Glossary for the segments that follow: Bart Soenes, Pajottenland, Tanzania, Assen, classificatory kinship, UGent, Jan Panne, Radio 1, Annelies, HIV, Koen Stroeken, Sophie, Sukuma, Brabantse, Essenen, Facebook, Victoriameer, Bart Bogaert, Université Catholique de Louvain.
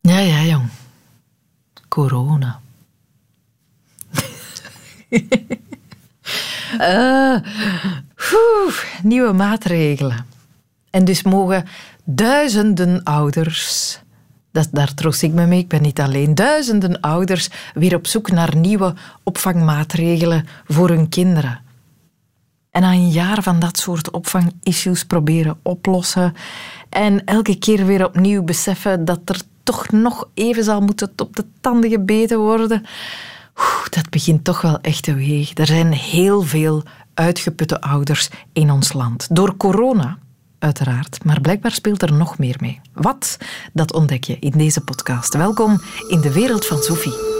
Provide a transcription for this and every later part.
Ja, jong. Corona. Nieuwe maatregelen. En dus mogen duizenden ouders... Daar troost ik me mee, ik ben niet alleen. Duizenden ouders weer op zoek naar nieuwe opvangmaatregelen voor hun kinderen. En na een jaar van dat soort opvangissues proberen oplossen en elke keer weer opnieuw beseffen dat er toch nog even zal moeten op de tanden gebeten worden, dat begint toch wel echt te wegen. Er zijn heel veel uitgeputte ouders in ons land. Door corona... Uiteraard, maar blijkbaar speelt er nog meer mee. Wat? Dat ontdek je in deze podcast. Welkom in de wereld van Sophie.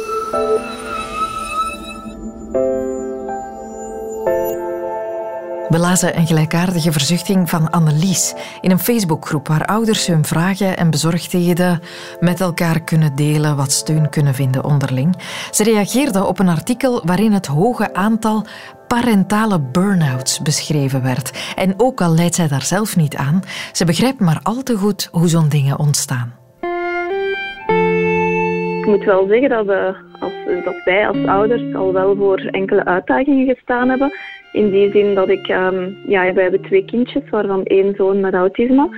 We lazen een gelijkaardige verzuchting van Annelies in een Facebookgroep waar ouders hun vragen en bezorgdheden met elkaar kunnen delen, wat steun kunnen vinden onderling. Ze reageerde op een artikel waarin het hoge aantal parentale burn-outs beschreven werd. En ook al leidt zij daar zelf niet aan, ze begrijpt maar al te goed hoe zo'n dingen ontstaan. Ik moet wel zeggen dat wij als ouders al wel voor enkele uitdagingen gestaan hebben. In die zin dat ik... wij hebben 2 kindjes, waarvan 1 zoon met autisme.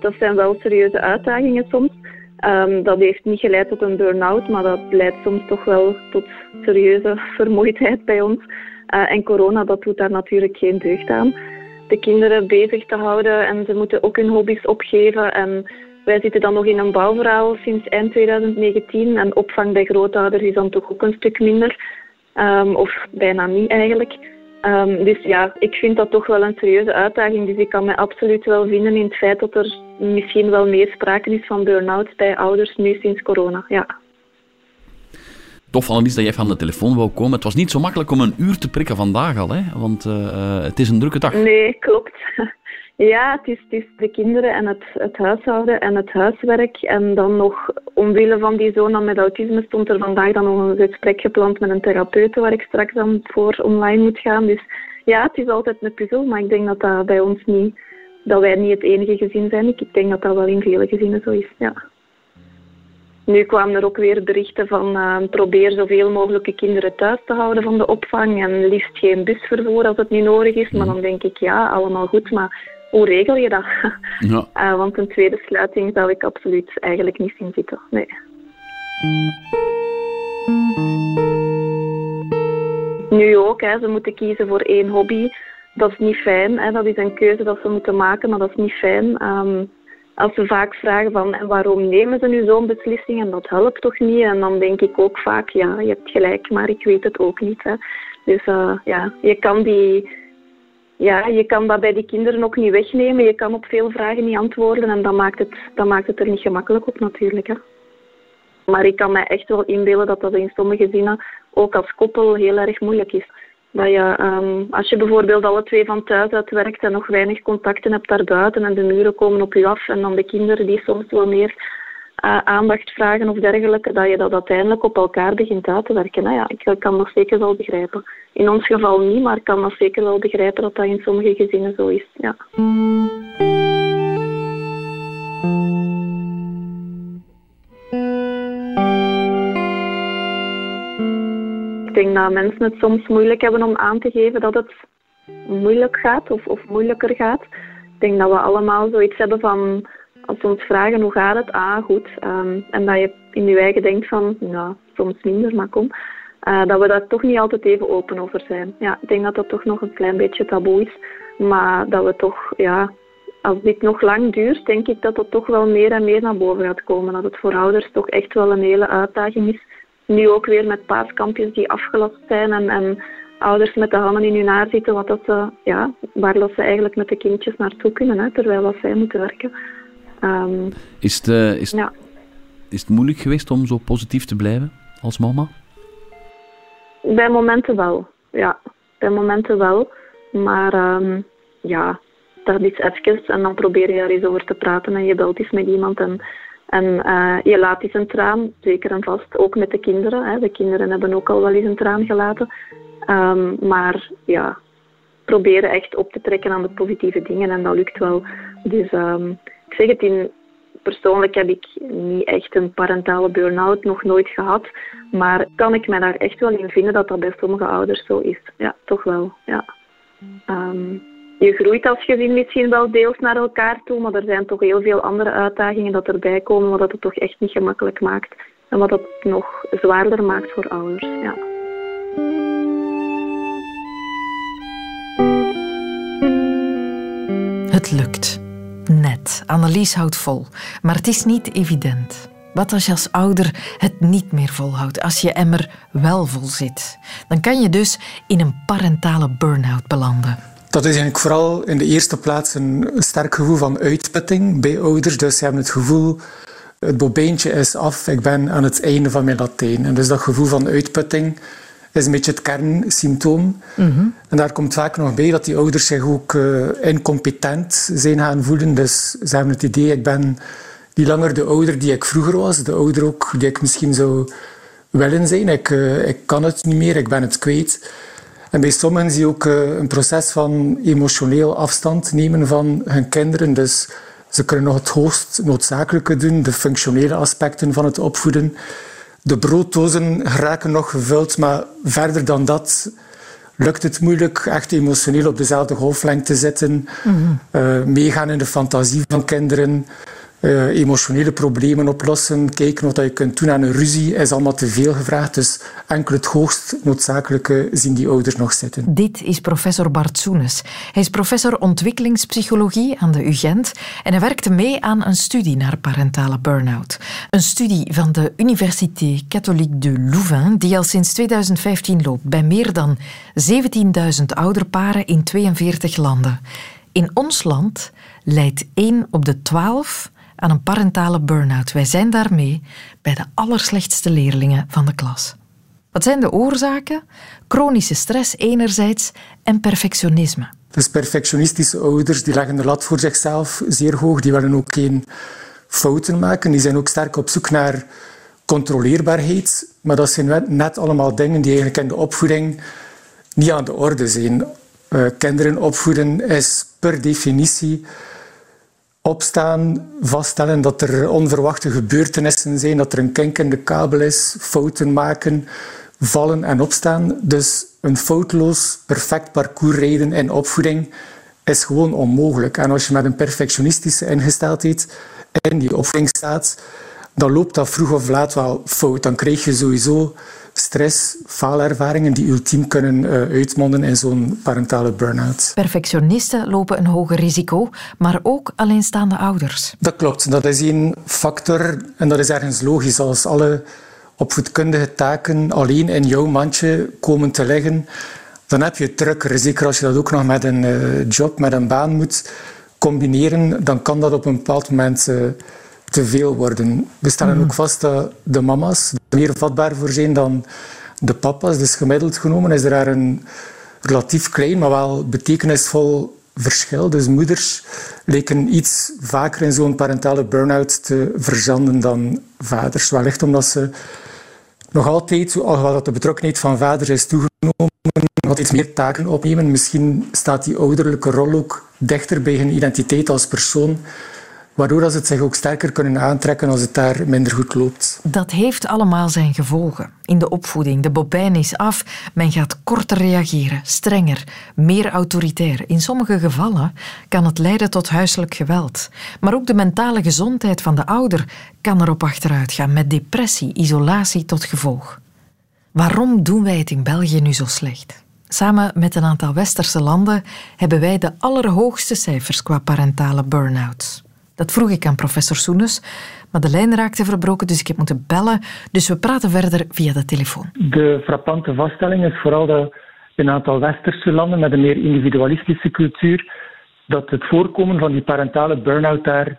Dat zijn wel serieuze uitdagingen soms. Dat heeft niet geleid tot een burn-out, maar dat leidt soms toch wel tot serieuze vermoeidheid bij ons. En corona, dat doet daar natuurlijk geen deugd aan. De kinderen bezig te houden en ze moeten ook hun hobby's opgeven. En wij zitten dan nog in een bouwverhaal sinds eind 2019. En opvang bij grootouders is dan toch ook een stuk minder... Of bijna niet eigenlijk. Ik vind dat toch wel een serieuze uitdaging. Dus ik kan me absoluut wel vinden in het feit dat er misschien wel meer sprake is van burn-out bij ouders nu sinds corona. Ja. Tof, Annelies, dat jij van de telefoon wou komen. Het was niet zo makkelijk om een uur te prikken vandaag al, hè? Want het is een drukke dag. Nee, klopt. Ja, het is de kinderen en het huishouden en het huiswerk. En dan nog, omwille van die zoon met autisme, stond er vandaag dan nog een gesprek gepland met een therapeute waar ik straks dan voor online moet gaan. Dus ja, het is altijd een puzzel, maar ik denk dat bij ons niet, dat wij niet het enige gezin zijn. Ik denk dat wel in vele gezinnen zo is, ja. Nu kwamen er ook weer berichten van probeer zoveel mogelijk kinderen thuis te houden van de opvang en liefst geen busvervoer als het niet nodig is. Maar dan denk ik, ja, allemaal goed, maar... Hoe regel je dat? Ja. Want een tweede sluiting zou ik absoluut eigenlijk niet zien zitten. Nee. Nu ook, hè, ze moeten kiezen voor 1 hobby. Dat is niet fijn. Hè. Dat is een keuze dat ze moeten maken, maar dat is niet fijn. Als ze vaak vragen van en waarom nemen ze nu zo'n beslissing en dat helpt toch niet? En dan denk ik ook vaak, ja, je hebt gelijk, maar ik weet het ook niet. Hè. Dus je kan die... Ja, je kan dat bij die kinderen ook niet wegnemen. Je kan op veel vragen niet antwoorden en dat maakt het er niet gemakkelijk op natuurlijk. Hè. Maar ik kan mij echt wel inbeelden dat in sommige gezinnen ook als koppel heel erg moeilijk is. Dat je, als je bijvoorbeeld alle 2 van thuis uit werkt en nog weinig contacten hebt daarbuiten en de muren komen op je af en dan de kinderen die soms wel meer aandacht vragen of dergelijke, dat je dat uiteindelijk op elkaar begint uit te werken. Nou ja, ik kan dat zeker wel begrijpen. In ons geval niet, maar ik kan dat zeker wel begrijpen dat dat in sommige gezinnen zo is. Ja. Ik denk dat mensen het soms moeilijk hebben om aan te geven dat het moeilijk gaat of moeilijker gaat. Ik denk dat we allemaal zoiets hebben van... Als ze ons vragen, hoe gaat het? Ah, goed. En dat je in je eigen denkt van, nou, soms minder, maar kom. Dat we daar toch niet altijd even open over zijn. Ja, ik denk dat dat toch nog een klein beetje taboe is. Maar dat we toch, ja, als dit nog lang duurt, denk ik dat dat toch wel meer en meer naar boven gaat komen. Dat het voor ouders toch echt wel een hele uitdaging is. Nu ook weer met paaskampjes die afgelast zijn en ouders met de handen in hun haar zitten. Waar dat ze eigenlijk met de kindjes naartoe kunnen, hè, terwijl zij moeten werken. Is het moeilijk geweest om zo positief te blijven als mama? Bij momenten wel, ja. Bij momenten wel. Maar dat is even. En dan probeer je daar eens over te praten en je belt eens met iemand. En je laat eens een traan, zeker en vast. Ook met de kinderen. Hè. De kinderen hebben ook al wel eens een traan gelaten. Proberen echt op te trekken aan de positieve dingen. En dat lukt wel. Dus... Ik zeg het, in Persoonlijk heb ik niet echt een parentale burn-out, nog nooit gehad. Maar kan ik mij daar echt wel in vinden dat dat bij sommige ouders zo is. Ja, toch wel. Ja. Je groeit als gezin misschien wel deels naar elkaar toe, maar er zijn toch heel veel andere uitdagingen dat erbij komen, wat dat het toch echt niet gemakkelijk maakt. En wat dat nog zwaarder maakt voor ouders. Ja. Het lukt. Net. Annelies houdt vol. Maar het is niet evident. Wat als je als ouder het niet meer volhoudt, als je emmer wel vol zit? Dan kan je dus in een parentale burn-out belanden. Dat is eigenlijk vooral in de eerste plaats een sterk gevoel van uitputting bij ouders. Dus ze hebben het gevoel, het bobijntje is af, ik ben aan het einde van mijn Latijn. En dus dat gevoel van uitputting is een beetje het kernsymptoom. Mm-hmm. En daar komt vaak nog bij dat die ouders zich ook incompetent zijn gaan voelen. Dus ze hebben het idee, ik ben niet langer de ouder die ik vroeger was. De ouder ook die ik misschien zou willen zijn. Ik kan het niet meer, ik ben het kwijt. En bij sommigen zie je ook een proces van emotioneel afstand nemen van hun kinderen. Dus ze kunnen nog het hoogst noodzakelijke doen, de functionele aspecten van het opvoeden. De brooddozen raken nog gevuld, maar verder dan dat lukt het moeilijk echt emotioneel op dezelfde golflengte zitten. Mm-hmm. Meegaan in de fantasie van kinderen. Emotionele problemen oplossen. Kijken wat je kunt doen aan een ruzie is allemaal te veel gevraagd. Dus enkel het hoogst noodzakelijke zien die ouders nog zitten. Dit is professor Bart Soenes. Hij is professor ontwikkelingspsychologie aan de UGent en hij werkte mee aan een studie naar parentale burn-out. Een studie van de Université Catholique de Louvain die al sinds 2015 loopt bij meer dan 17.000 ouderparen in 42 landen. In ons land leidt 1 op de 12... aan een parentale burn-out. Wij zijn daarmee bij de allerslechtste leerlingen van de klas. Wat zijn de oorzaken? Chronische stress enerzijds en perfectionisme. Dus perfectionistische ouders die leggen de lat voor zichzelf zeer hoog. Die willen ook geen fouten maken. Die zijn ook sterk op zoek naar controleerbaarheid. Maar dat zijn net allemaal dingen die eigenlijk in de opvoeding niet aan de orde zijn. Kinderen opvoeden is per definitie opstaan, vaststellen dat er onverwachte gebeurtenissen zijn, dat er een kink in de kabel is, fouten maken, vallen en opstaan. Dus een foutloos, perfect parcours rijden in opvoeding is gewoon onmogelijk. En als je met een perfectionistische ingesteldheid in die opvoeding staat, dan loopt dat vroeg of laat wel fout. Dan krijg je sowieso stress, faalervaringen die ultiem kunnen uitmonden in zo'n parentale burn-out. Perfectionisten lopen een hoger risico, maar ook alleenstaande ouders. Dat klopt, dat is één factor en dat is ergens logisch. Als alle opvoedkundige taken alleen in jouw mandje komen te liggen, dan heb je het drukker. Zeker als je dat ook nog met een job, met een baan moet combineren, dan kan dat op een bepaald moment te veel worden. We stellen ook vast dat de mama's er meer vatbaar voor zijn dan de papa's. Dus gemiddeld genomen is er daar een relatief klein, maar wel betekenisvol verschil. Dus moeders lijken iets vaker in zo'n parentale burn-out te verzanden dan vaders. Wellicht omdat ze nog altijd, alhoewel dat de betrokkenheid van vaders is toegenomen, wat iets meer taken opnemen. Misschien staat die ouderlijke rol ook dichter bij hun identiteit als persoon, waardoor ze het zich ook sterker kunnen aantrekken als het daar minder goed loopt. Dat heeft allemaal zijn gevolgen. In de opvoeding, de bobijn is af, men gaat korter reageren, strenger, meer autoritair. In sommige gevallen kan het leiden tot huiselijk geweld. Maar ook de mentale gezondheid van de ouder kan erop achteruit gaan, met depressie, isolatie tot gevolg. Waarom doen wij het in België nu zo slecht? Samen met een aantal westerse landen hebben wij de allerhoogste cijfers qua parentale burn-outs. Dat vroeg ik aan professor Soenes, maar de lijn raakte verbroken, dus ik heb moeten bellen. Dus we praten verder via de telefoon. De frappante vaststelling is vooral dat in een aantal westerse landen met een meer individualistische cultuur, dat het voorkomen van die parentale burn-out daar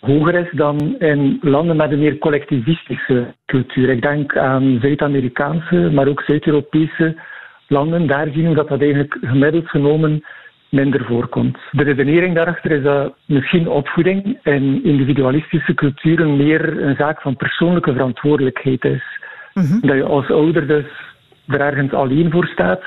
hoger is dan in landen met een meer collectivistische cultuur. Ik denk aan Zuid-Amerikaanse, maar ook Zuid-Europese landen. Daar zien we dat dat eigenlijk gemiddeld genomen minder voorkomt. De redenering daarachter is dat misschien opvoeding in individualistische culturen meer een zaak van persoonlijke verantwoordelijkheid is. Mm-hmm. Dat je als ouder dus er ergens alleen voor staat.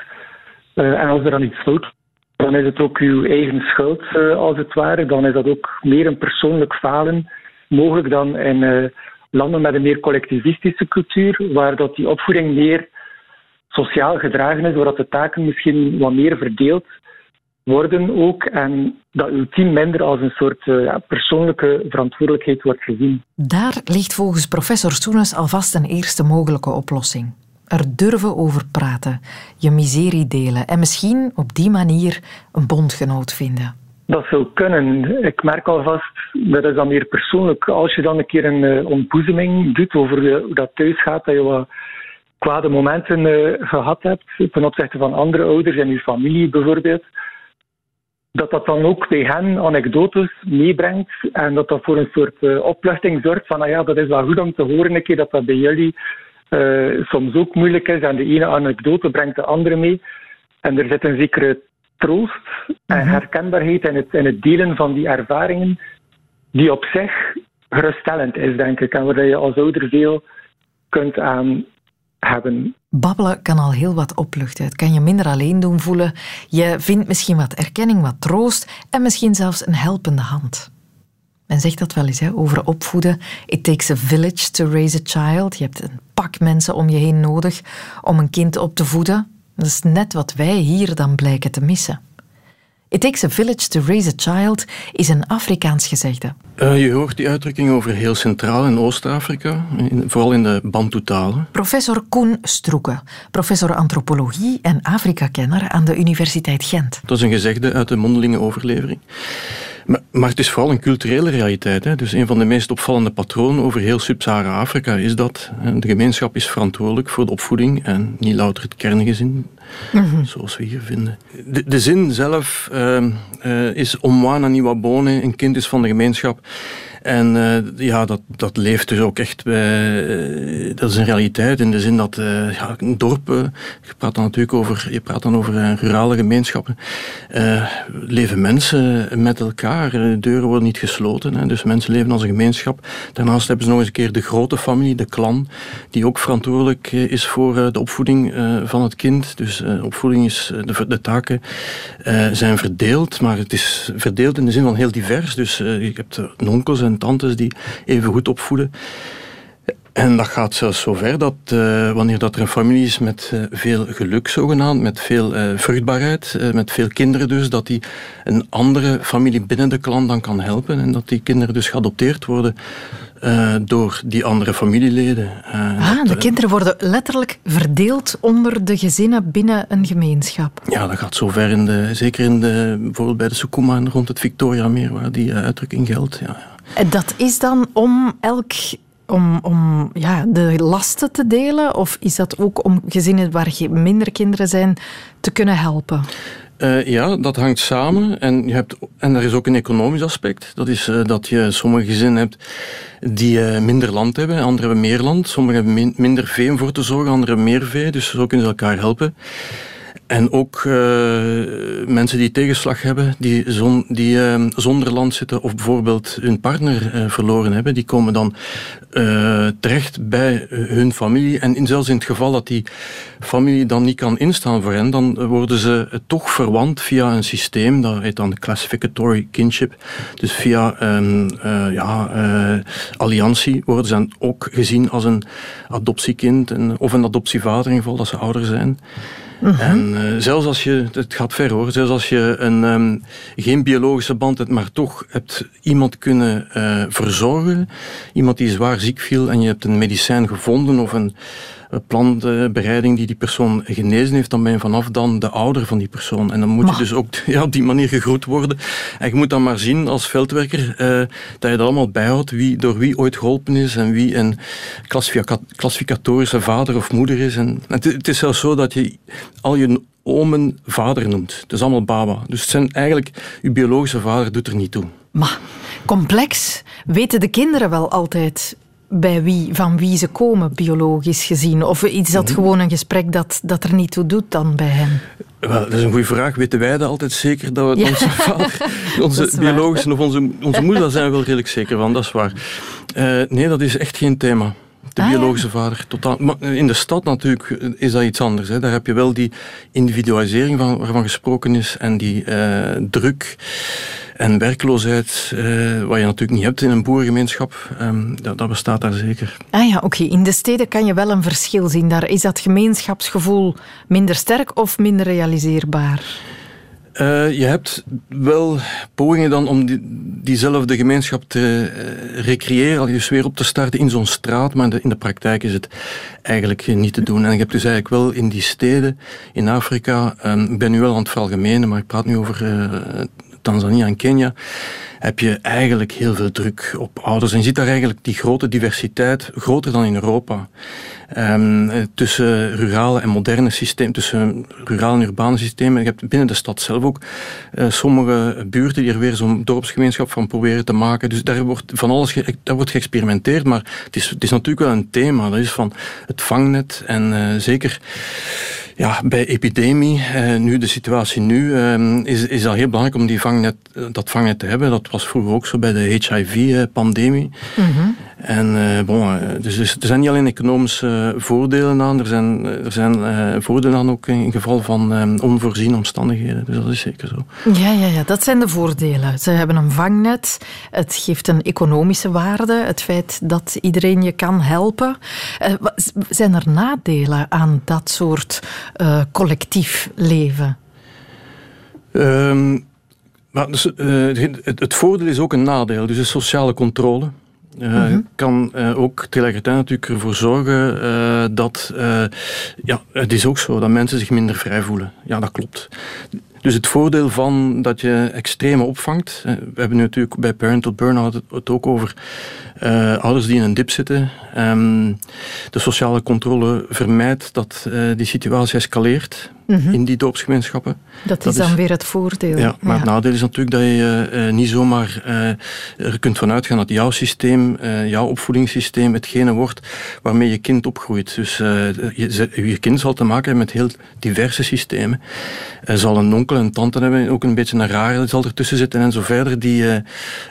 En als er dan iets fout, dan is het ook je eigen schuld als het ware. Dan is dat ook meer een persoonlijk falen mogelijk dan in landen met een meer collectivistische cultuur, waar dat die opvoeding meer sociaal gedragen is, waar dat de taken misschien wat meer verdeeld worden ook en dat uw team minder als een soort persoonlijke verantwoordelijkheid wordt gezien. Daar ligt volgens professor Soenes alvast een eerste mogelijke oplossing. Er durven over praten, je miserie delen en misschien op die manier een bondgenoot vinden. Dat zou kunnen. Ik merk alvast, dat is dan meer persoonlijk, als je dan een keer een ontboezeming doet over hoe dat thuis gaat, dat je wat kwade momenten gehad hebt ten opzichte van andere ouders en je familie bijvoorbeeld, dat dat dan ook bij hen anekdotes meebrengt en dat dat voor een soort opluchting zorgt van, dat is wel goed om te horen een keer dat dat bij jullie soms ook moeilijk is en de ene anekdote brengt de andere mee. En er zit een zekere troost en herkenbaarheid in het delen van die ervaringen die op zich geruststellend is, denk ik, en waar je als ouder veel kunt aan hebben. Babbelen kan al heel wat opluchten. Het kan je minder alleen doen voelen. Je vindt misschien wat erkenning, wat troost en misschien zelfs een helpende hand. Men zegt dat wel eens over opvoeden. It takes a village to raise a child. Je hebt een pak mensen om je heen nodig om een kind op te voeden. Dat is net wat wij hier dan blijken te missen. It takes a village to raise a child is een Afrikaans gezegde. Je hoort die uitdrukking over heel Centraal- en Oost-Afrika, vooral in de Bantu-talen. Professor Koen Stroeken, professor antropologie en Afrika-kenner aan de Universiteit Gent. Dat is een gezegde uit de mondelinge overlevering. Maar het is vooral een culturele realiteit. Hè. Dus een van de meest opvallende patronen over heel Sub-Sahara-Afrika is dat de gemeenschap is verantwoordelijk voor de opvoeding en niet louter het kerngezin, zoals we hier vinden. De zin zelf is Omwana Niwabone, een kind is van de gemeenschap. En dat leeft dus ook echt bij... dat is een realiteit in de zin dat dorpen... Je praat dan over rurale gemeenschappen. Leven mensen met elkaar. De deuren worden niet gesloten. Hè, dus mensen leven als een gemeenschap. Daarnaast hebben ze nog eens een keer de grote familie, de clan, die ook verantwoordelijk is voor de opvoeding van het kind. Dus opvoeding is... De taken zijn verdeeld. Maar het is verdeeld in de zin van heel divers. Dus je hebt onkels en tantes die even goed opvoeden. En dat gaat zelfs zover dat wanneer dat er een familie is met veel geluk zogenaamd, met veel vruchtbaarheid, met veel kinderen dus, dat die een andere familie binnen de clan dan kan helpen en dat die kinderen dus geadopteerd worden door die andere familieleden. De kinderen worden letterlijk verdeeld onder de gezinnen binnen een gemeenschap. Ja, dat gaat zover, bijvoorbeeld bij de Sukuma en rond het Victoriameer, waar die uitdrukking geldt. Ja. En dat is dan om de lasten te delen? Of is dat ook om gezinnen waar minder kinderen zijn te kunnen helpen? Dat hangt samen. En er is ook een economisch aspect. Dat is dat je sommige gezinnen hebt die minder land hebben, anderen hebben meer land. Sommigen hebben minder vee om voor te zorgen, anderen meer vee. Dus zo kunnen ze elkaar helpen. En ook mensen die tegenslag hebben, die zonder land zitten of bijvoorbeeld hun partner verloren hebben, die komen dan terecht bij hun familie. En zelfs in het geval dat die familie dan niet kan instaan voor hen, dan worden ze toch verwant via een systeem, dat heet dan classificatory kinship. Dus via alliantie worden ze dan ook gezien als een adoptiekind of een adoptievader in geval dat ze ouder zijn. En zelfs als je, het gaat ver hoor, zelfs als je geen biologische band hebt, maar toch hebt iemand kunnen verzorgen, iemand die zwaar ziek viel en je hebt een medicijn gevonden of een plantbereiding die persoon genezen heeft, dan ben je vanaf dan de ouder van die persoon. En dan moet je dus ook op die manier gegroet worden. En je moet dan maar zien als veldwerker dat je dat allemaal bijhoudt, door wie ooit geholpen is en wie een klassificatorische vader of moeder is. En het is zelfs zo dat je al je omen vader noemt. Het is allemaal baba. Dus het zijn eigenlijk, je biologische vader doet er niet toe. Maar complex weten de kinderen wel altijd... van wie ze komen, biologisch gezien? Of is dat gewoon een gesprek dat er niet toe doet dan bij hen? Wel, dat is een goede vraag. Weten wij dat altijd zeker dat we onze vader, onze biologische of onze moeder, daar zijn we wel redelijk zeker van, dat is waar. Nee, dat is echt geen thema. De biologische vader. Totaal. Maar in de stad natuurlijk is dat iets anders. Hè. Daar heb je wel die individualisering waarvan gesproken is en die druk. En werkloosheid, wat je natuurlijk niet hebt in een boerengemeenschap, dat bestaat daar zeker. Ah ja, oké. In de steden kan je wel een verschil zien. Daar is dat gemeenschapsgevoel minder sterk of minder realiseerbaar? Je hebt wel pogingen dan om diezelfde gemeenschap te recreëren, dus weer op te starten in zo'n straat, maar in de praktijk is het eigenlijk niet te doen. En je hebt dus eigenlijk wel in die steden, in Afrika, ik ben nu wel aan het veralgemenen, maar ik praat nu over Tanzania en Kenia, heb je eigenlijk heel veel druk op ouders. En je ziet daar eigenlijk die grote diversiteit, groter dan in Europa. Tussen rurale en moderne systemen, tussen rurale en urbane systemen. Je hebt binnen de stad zelf ook sommige buurten die er weer zo'n dorpsgemeenschap van proberen te maken. Dus daar wordt van alles daar wordt geëxperimenteerd, maar het is natuurlijk wel een thema. Dat is van het vangnet en zeker ja, bij epidemie, is dat heel belangrijk om dat vangnet te hebben. Dat was vroeger ook zo bij de HIV-pandemie. Mm-hmm. En dus er zijn niet alleen economische voordelen aan, er zijn voordelen aan ook in geval van onvoorziene omstandigheden. Dus dat is zeker zo. Ja, dat zijn de voordelen. Ze hebben een vangnet, het geeft een economische waarde, het feit dat iedereen je kan helpen. Zijn er nadelen aan dat soort collectief leven? Het voordeel is ook een nadeel, dus de sociale controle. Kan ook tegelijkertijd natuurlijk ervoor zorgen dat... het is ook zo dat mensen zich minder vrij voelen. Ja, dat klopt. Dus het voordeel van dat je extreme opvangt... We hebben nu natuurlijk bij parental burn-out het ook over ouders die in een dip zitten. De sociale controle vermijdt dat die situatie escaleert... Mm-hmm. in die dorpsgemeenschappen. Dat is dan weer het voordeel. Ja, maar het nadeel is natuurlijk dat je niet zomaar er kunt vanuit gaan dat jouw systeem, jouw opvoedingssysteem, hetgene wordt waarmee je kind opgroeit. Dus je kind zal te maken hebben met heel diverse systemen. Zal een onkel en tante hebben, ook een beetje een rare zal ertussen zitten en zo verder, die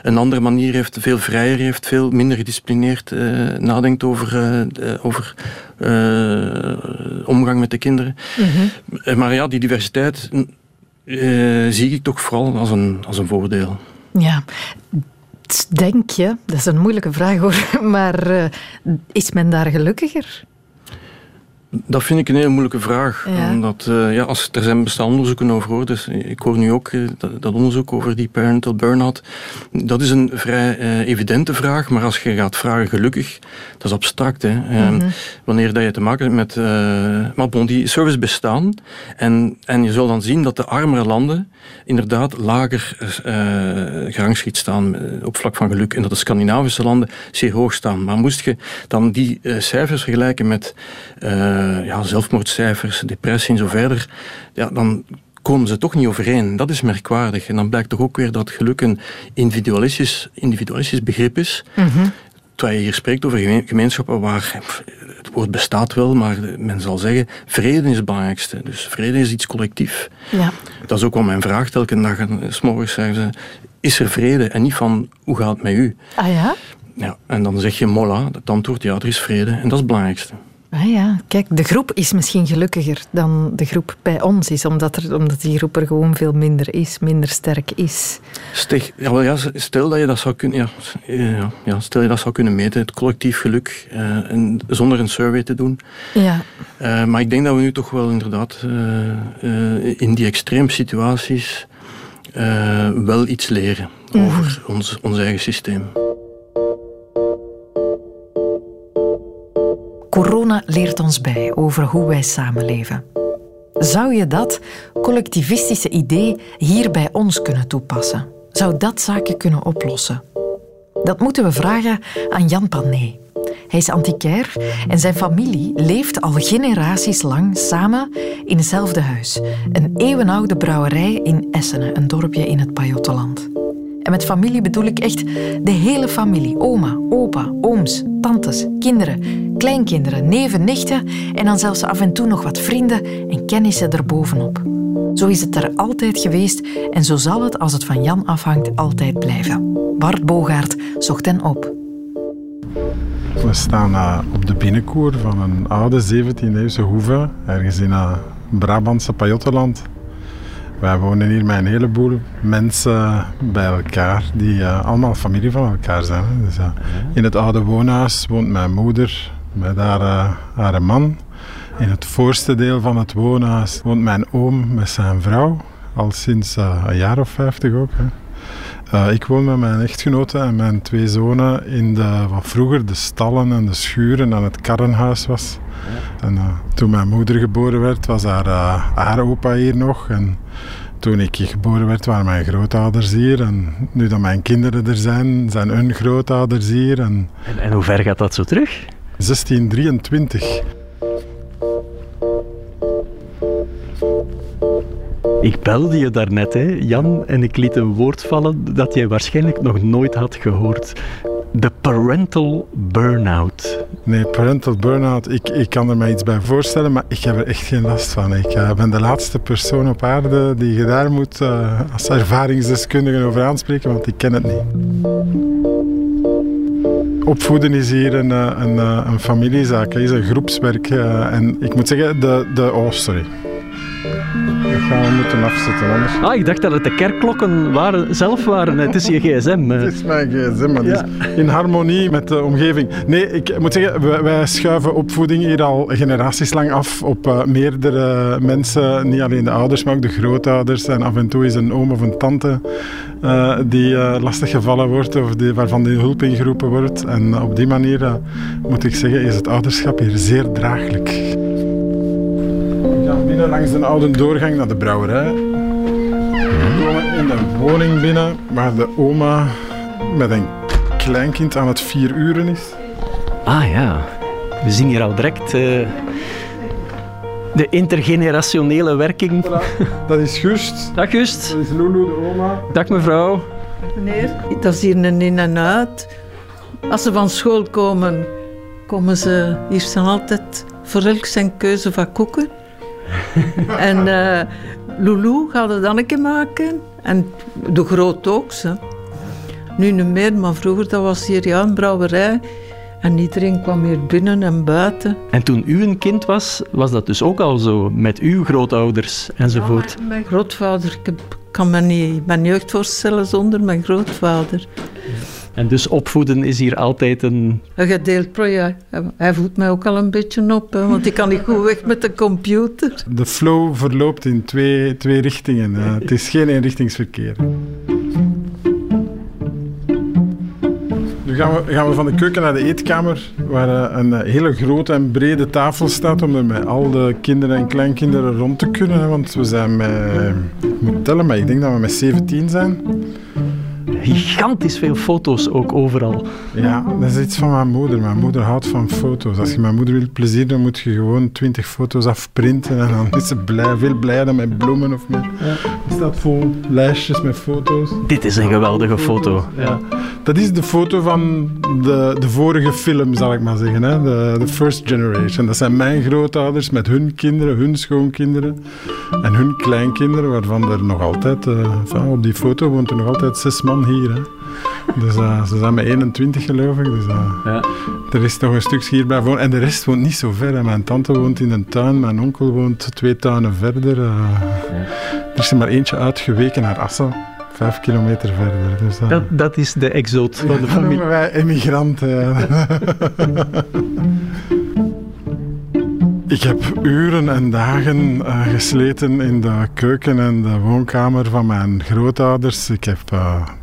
een andere manier heeft, veel vrijer heeft, veel minder gedisciplineerd nadenkt over omgang met de kinderen. Mm-hmm. Maar ja, die diversiteit zie ik toch vooral als een voordeel. Ja. Denk je, dat is een moeilijke vraag hoor, maar is men daar gelukkiger? Dat vind ik een hele moeilijke vraag. Ja. Omdat, er zijn bestaan onderzoeken over hoor. Dus ik hoor nu ook dat onderzoek over die parental burn-out. Dat is een vrij evidente vraag. Maar als je gaat vragen gelukkig, dat is abstract. Hè. Wanneer dat je te maken hebt met... die service bestaan. En je zal dan zien dat de armere landen inderdaad lager gerangschikt staan op vlak van geluk. En dat de Scandinavische landen zeer hoog staan. Maar moest je dan die cijfers vergelijken met... zelfmoordcijfers, depressie en zo verder, ja, dan komen ze toch niet overeen. Dat is merkwaardig. En dan blijkt toch ook weer dat geluk een individualistisch begrip is. Mm-hmm. Terwijl je hier spreekt over gemeenschappen waar, het woord bestaat wel, maar men zal zeggen, vrede is het belangrijkste. Dus vrede is iets collectief. Ja. Dat is ook wel mijn vraag telkens. S'morgens zeggen ze, is er vrede? En niet van, hoe gaat het met u? Ah ja? Ja, en dan zeg je, mola, het antwoord, ja, er is vrede. En dat is het belangrijkste. Ah ja, kijk, de groep is misschien gelukkiger dan de groep bij ons is, omdat die groep er gewoon veel minder is, minder sterk is. Stel dat je dat zou kunnen, meten, het collectief geluk, zonder een survey te doen. Ja. Maar ik denk dat we nu toch wel inderdaad in die extreemsituaties wel iets leren over ons eigen systeem. Corona leert ons bij over hoe wij samenleven. Zou je dat collectivistische idee hier bij ons kunnen toepassen? Zou dat zaken kunnen oplossen? Dat moeten we vragen aan Jan Panne. Hij is antiquair en zijn familie leeft al generaties lang samen in hetzelfde huis. Een eeuwenoude brouwerij in Essenen, een dorpje in het Pajottenland. En met familie bedoel ik echt de hele familie. Oma, opa, ooms, tantes, kinderen, kleinkinderen, neven, nichten en dan zelfs af en toe nog wat vrienden en kennissen erbovenop. Zo is het er altijd geweest en zo zal het, als het van Jan afhangt, altijd blijven. Bart Bogaert zocht hen op. We staan op de binnenkoer van een oude 17e-eeuwse hoeve, ergens in het Brabantse Pajottenland. Wij wonen hier met een heleboel mensen bij elkaar die allemaal familie van elkaar zijn. Dus, in het oude woonhuis woont mijn moeder met haar man. In het voorste deel van het woonhuis woont mijn oom met zijn vrouw, al sinds een jaar of 50 ook. Hè. Ik woon met mijn echtgenote en mijn twee zonen in wat vroeger de stallen en de schuren en het karrenhuis was. En toen mijn moeder geboren werd, was haar opa hier nog. En toen ik geboren werd, waren mijn grootouders hier. En nu dat mijn kinderen er zijn, zijn hun grootouders hier. En hoe ver gaat dat zo terug? 1623. Ik belde je daarnet, hè, Jan, en ik liet een woord vallen dat jij waarschijnlijk nog nooit had gehoord. De parental burn-out. Nee, parental burn-out, ik kan er mij iets bij voorstellen, maar ik heb er echt geen last van. Ik ben de laatste persoon op aarde die je daar moet als ervaringsdeskundige over aanspreken, want ik ken het niet. Opvoeden is hier een familiezaak, is een groepswerk. En ik moet zeggen, dat gaan we moeten afzetten, anders. Ah, ik dacht dat het de kerkklokken zelf waren. Het is je gsm. Het is mijn gsm, maar ja. Het is in harmonie met de omgeving. Nee, ik moet zeggen, wij schuiven opvoeding hier al generaties lang af op meerdere mensen. Niet alleen de ouders, maar ook de grootouders. En af en toe is een oom of een tante die lastig gevallen wordt of waarvan de hulp ingeroepen wordt. En op die manier, moet ik zeggen, is het ouderschap hier zeer draaglijk. Binnen langs de oude doorgang naar de brouwerij. We komen in de woning binnen waar de oma met een kleinkind aan het 4 uur is. Ah ja, we zien hier al direct de intergenerationele werking. Voilà. Dat is Gust. Dag Gust. Dat is Lulu, de oma. Dag mevrouw. Dag meneer. Dat is hier een in en uit. Als ze van school komen, hier zijn altijd voor elk zijn keuze van koeken. En Loulou gaat het danneke maken. En de groot ook. Ze. Nu niet meer, maar vroeger dat was hier een brouwerij. En iedereen kwam hier binnen en buiten. En toen u een kind was, was dat dus ook al zo? Met uw grootouders enzovoort? Ja, mijn grootvader. Ik kan me niet mijn jeugd voorstellen zonder mijn grootvader. En dus opvoeden is hier altijd een gedeeld project. Hij voedt mij ook al een beetje op, hè, want ik kan niet goed weg met de computer. De flow verloopt in twee richtingen. Het is geen eenrichtingsverkeer. Nu gaan we van de keuken naar de eetkamer, waar een hele grote en brede tafel staat om er met al de kinderen en kleinkinderen rond te kunnen. Hè, want we zijn ik moet tellen, maar ik denk dat we met 17 zijn. Gigantisch veel foto's ook overal. Ja, dat is iets van mijn moeder. Mijn moeder houdt van foto's. Als je mijn moeder wil plezier doen, moet je gewoon 20 foto's afprinten. En dan is ze veel blijer met bloemen of met... Ja. Er staat vol lijstjes met foto's. Dit is een geweldige foto. Ja. Dat is de foto van de vorige film, zal ik maar zeggen. Hè? De first generation. Dat zijn mijn grootouders met hun kinderen, hun schoonkinderen en hun kleinkinderen, waarvan er nog altijd... op die foto woont er nog altijd 6 man hier. Hè. Dus ze zijn met 21 geloof ik. Dus, ja. Er is nog een stukje hierbij wonen. En de rest woont niet zo ver. Hè. Mijn tante woont in een tuin. Mijn onkel woont 2 tuinen verder. Er is er maar eentje uitgeweken naar Assen. 5 kilometer verder. Dus, dat is de exoot van de familie. Dat noemen wij emigranten. Ik heb uren en dagen gesleten in de keuken en de woonkamer van mijn grootouders. Ik heb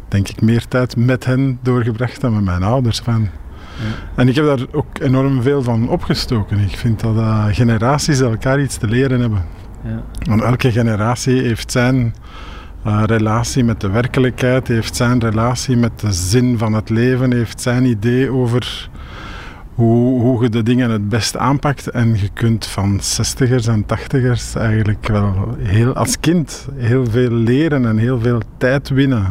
denk ik meer tijd met hen doorgebracht dan met mijn ouders. Van. Ja. En ik heb daar ook enorm veel van opgestoken. Ik vind dat generaties elkaar iets te leren hebben. Ja. Want elke generatie heeft zijn relatie met de werkelijkheid, heeft zijn relatie met de zin van het leven, heeft zijn idee over... Hoe je de dingen het best aanpakt. En je kunt van 60ers en 80ers eigenlijk wel als kind heel veel leren en heel veel tijd winnen.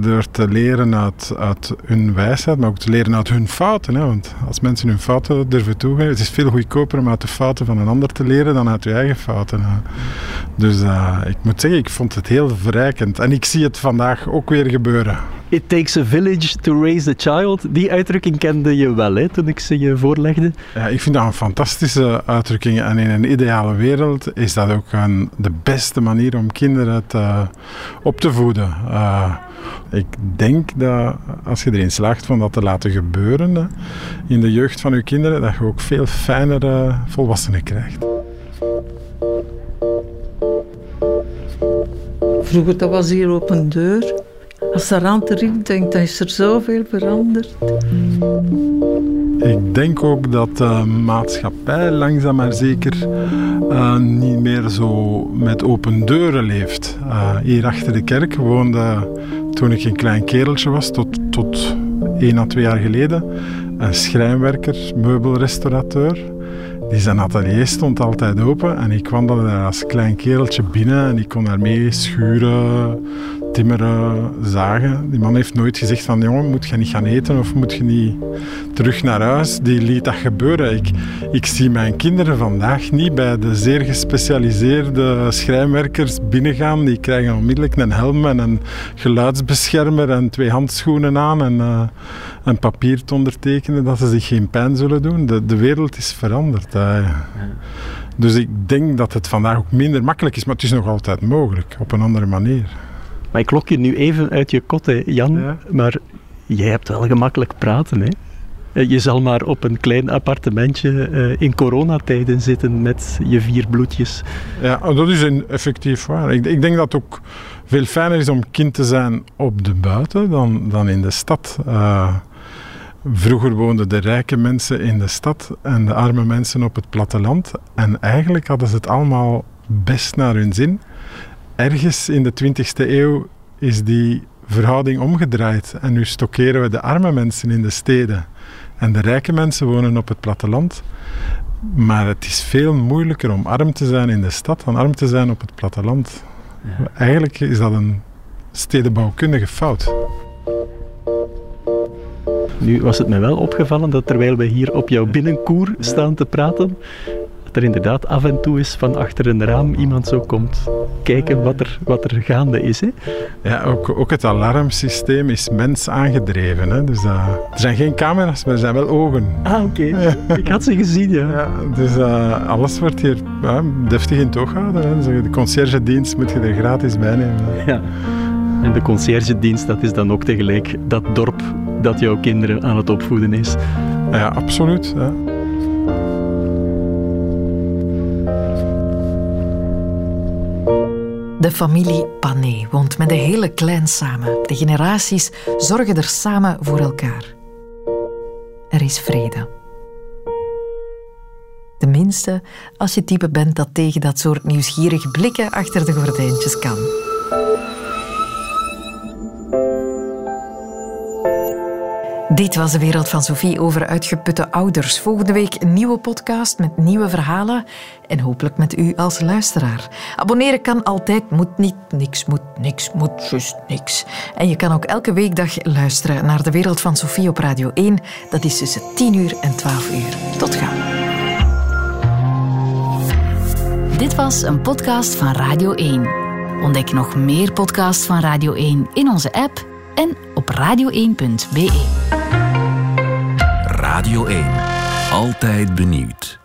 Door te leren uit hun wijsheid, maar ook te leren uit hun fouten. Hè? Want als mensen hun fouten durven toegeven, het is veel goedkoper om uit de fouten van een ander te leren dan uit je eigen fouten. Hè? Dus ik moet zeggen, ik vond het heel verrijkend. En ik zie het vandaag ook weer gebeuren. It takes a village to raise a child. Die uitdrukking kende je wel, hè, toen ik ze je voorlegde. Ja, ik vind dat een fantastische uitdrukking. En in een ideale wereld is dat ook de beste manier om kinderen op te voeden. Ik denk dat als je erin slaagt om dat te laten gebeuren in de jeugd van je kinderen, dat je ook veel fijnere volwassenen krijgt. Vroeger, dat was hier op een deur. Als daar aan terugdenkt, dan is er zoveel veranderd. Ik denk ook dat de maatschappij langzaam maar zeker niet meer zo met open deuren leeft. Hier achter de kerk woonde, toen ik een klein kereltje was, tot 1 à 2 jaar geleden, een schrijnwerker, meubelrestaurateur. Die zijn atelier stond altijd open en ik kwam daar als klein kereltje binnen en ik kon daarmee schuren, timmeren, zagen. Die man heeft nooit gezegd van jongen, moet je niet gaan eten of moet je niet terug naar huis. Die liet dat gebeuren. Ik zie mijn kinderen vandaag niet bij de zeer gespecialiseerde schrijnwerkers binnengaan. Die krijgen onmiddellijk een helm en een geluidsbeschermer en 2 handschoenen aan en een papier te ondertekenen dat ze zich geen pijn zullen doen. De wereld is veranderd. Ja. Dus ik denk dat het vandaag ook minder makkelijk is, maar het is nog altijd mogelijk, op een andere manier. Maar ik lok je nu even uit je kot, hè, Jan. Ja. Maar jij hebt wel gemakkelijk praten, hè? Je zal maar op een klein appartementje in coronatijden zitten met je 4 bloedjes. Ja, dat is effectief waar. Ik denk dat het ook veel fijner is om kind te zijn op de buiten dan in de stad. Vroeger woonden de rijke mensen in de stad en de arme mensen op het platteland. En eigenlijk hadden ze het allemaal best naar hun zin. Ergens in de 20e eeuw is die verhouding omgedraaid. En nu stockeren we de arme mensen in de steden. En de rijke mensen wonen op het platteland. Maar het is veel moeilijker om arm te zijn in de stad dan arm te zijn op het platteland. Ja. Eigenlijk is dat een stedenbouwkundige fout. Nu was het mij wel opgevallen dat terwijl we hier op jouw binnenkoer staan te praten, dat er inderdaad af en toe is van achter een raam iemand zo komt kijken wat er gaande is. Hè? Ja, ook het alarmsysteem is mens aangedreven. Hè? Dus, er zijn geen camera's, maar er zijn wel ogen. Ah, oké. Ja. Ik had ze gezien, ja. Dus alles wordt hier deftig in toog gehouden. Hè? De conciërgedienst moet je er gratis bij nemen. Ja. En de conciërgedienst, dat is dan ook tegelijk dat dorp dat jouw kinderen aan het opvoeden is. Ja, absoluut. Ja. De familie Panne woont met de hele clan samen. De generaties zorgen er samen voor elkaar. Er is vrede. Tenminste, als je type bent dat tegen dat soort nieuwsgierig blikken achter de gordijntjes kan. Dit was De Wereld van Sophie over uitgeputte ouders. Volgende week een nieuwe podcast met nieuwe verhalen. En hopelijk met u als luisteraar. Abonneren kan altijd, moet niet, niks moet, juist niks. En je kan ook elke weekdag luisteren naar De Wereld van Sophie op Radio 1. Dat is tussen 10:00 en 12:00. Tot gauw. Dit was een podcast van Radio 1. Ontdek nog meer podcasts van Radio 1 in onze app en op radio1.be. Radio 1. Altijd benieuwd.